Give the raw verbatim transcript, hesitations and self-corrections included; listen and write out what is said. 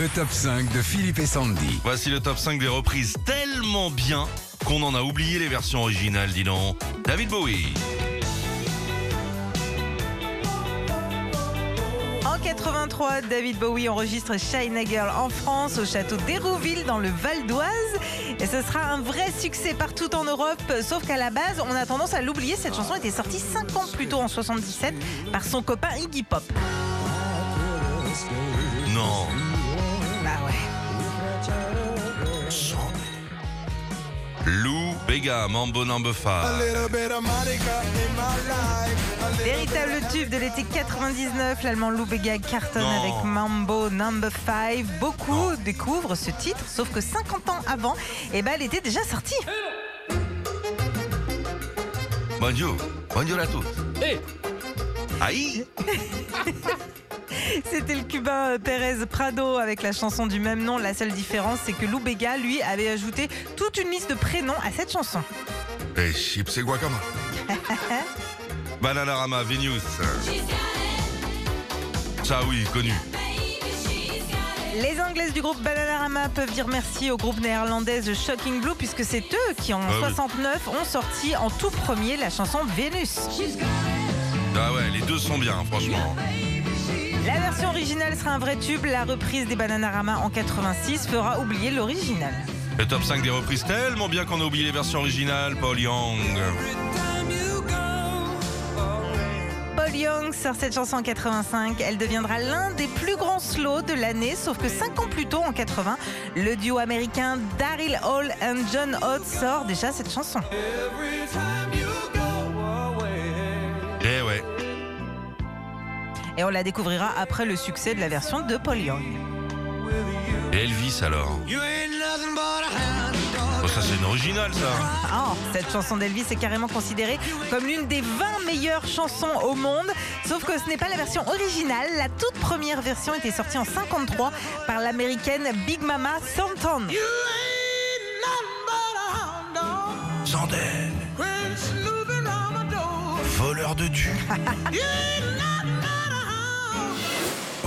Le top cinq de Philippe et Sandy. Voici le top cinq des reprises tellement bien qu'on en a oublié les versions originales, dis donc. David Bowie. quatre-vingt-trois, David Bowie enregistre China Girl en France au château d'Hérouville dans le Val d'Oise, et ce sera un vrai succès partout en Europe, sauf qu'à la base on a tendance à l'oublier. Cette chanson était sortie cinq ans plus tôt en soixante-dix-sept par son copain Iggy Pop. Non. Bah ouais. Lou Béga, Mambo no. cinq. Véritable tube de l'été quatre-vingt-dix-neuf, l'allemand Lou Béga cartonne non. avec Mambo no. cinq. Beaucoup non. découvrent ce titre, sauf que cinquante ans avant, eh ben, elle était déjà sortie. Bonjour, bonjour à tous. Hey. Aïe. C'était le cubain Pérez Prado avec la chanson du même nom. La seule différence, c'est que Lou Béga, lui, avait ajouté toute une liste de prénoms à cette chanson. Et chips c'est guacamole. Bananarama, Venus. Ça oui, connu. Les Anglaises du groupe Bananarama peuvent dire merci au groupe néerlandais The Shocking Blue, puisque c'est eux qui, en ah, soixante-neuf, oui. ont sorti en tout premier la chanson Venus. Ah ouais, les deux sont bien, franchement. La version originale sera un vrai tube. La reprise des Bananarama en quatre-vingt-six fera oublier l'original. Le top cinq des reprises tellement bien qu'on a oublié les versions originales. Paul Young. Paul Young sort cette chanson en quatre-vingt-cinq. Elle deviendra l'un des plus grands slows de l'année, sauf que cinq ans plus tôt, en quatre-vingts, le duo américain Daryl Hall et John Oates sort déjà cette chanson. Eh ouais. Et on la découvrira après le succès de la version de Paul Young. Elvis alors. Oh, ça c'est une originale ça. Oh, cette chanson d'Elvis est carrément considérée comme l'une des vingt meilleures chansons au monde. Sauf que ce n'est pas la version originale. La toute première version était sortie en cinquante-trois par l'américaine Big Mama Thornton. Sandel. Voleur de dû.